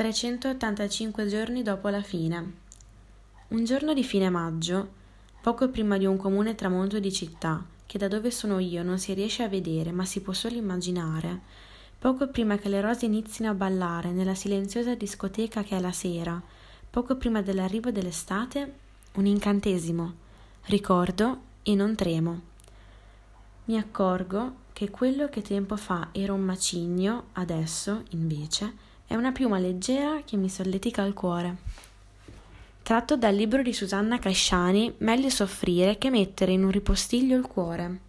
385 giorni dopo la fine. Un giorno di fine maggio, poco prima di un comune tramonto di città, che da dove sono io non si riesce a vedere ma si può solo immaginare, poco prima che le rose inizino a ballare nella silenziosa discoteca che è la sera, poco prima dell'arrivo dell'estate, un incantesimo. Ricordo e non tremo. Mi accorgo che quello che tempo fa era un macigno, adesso, invece, è una piuma leggera che mi solletica il cuore. Tratto dal libro di Susanna Casciani, meglio soffrire che mettere in un ripostiglio il cuore.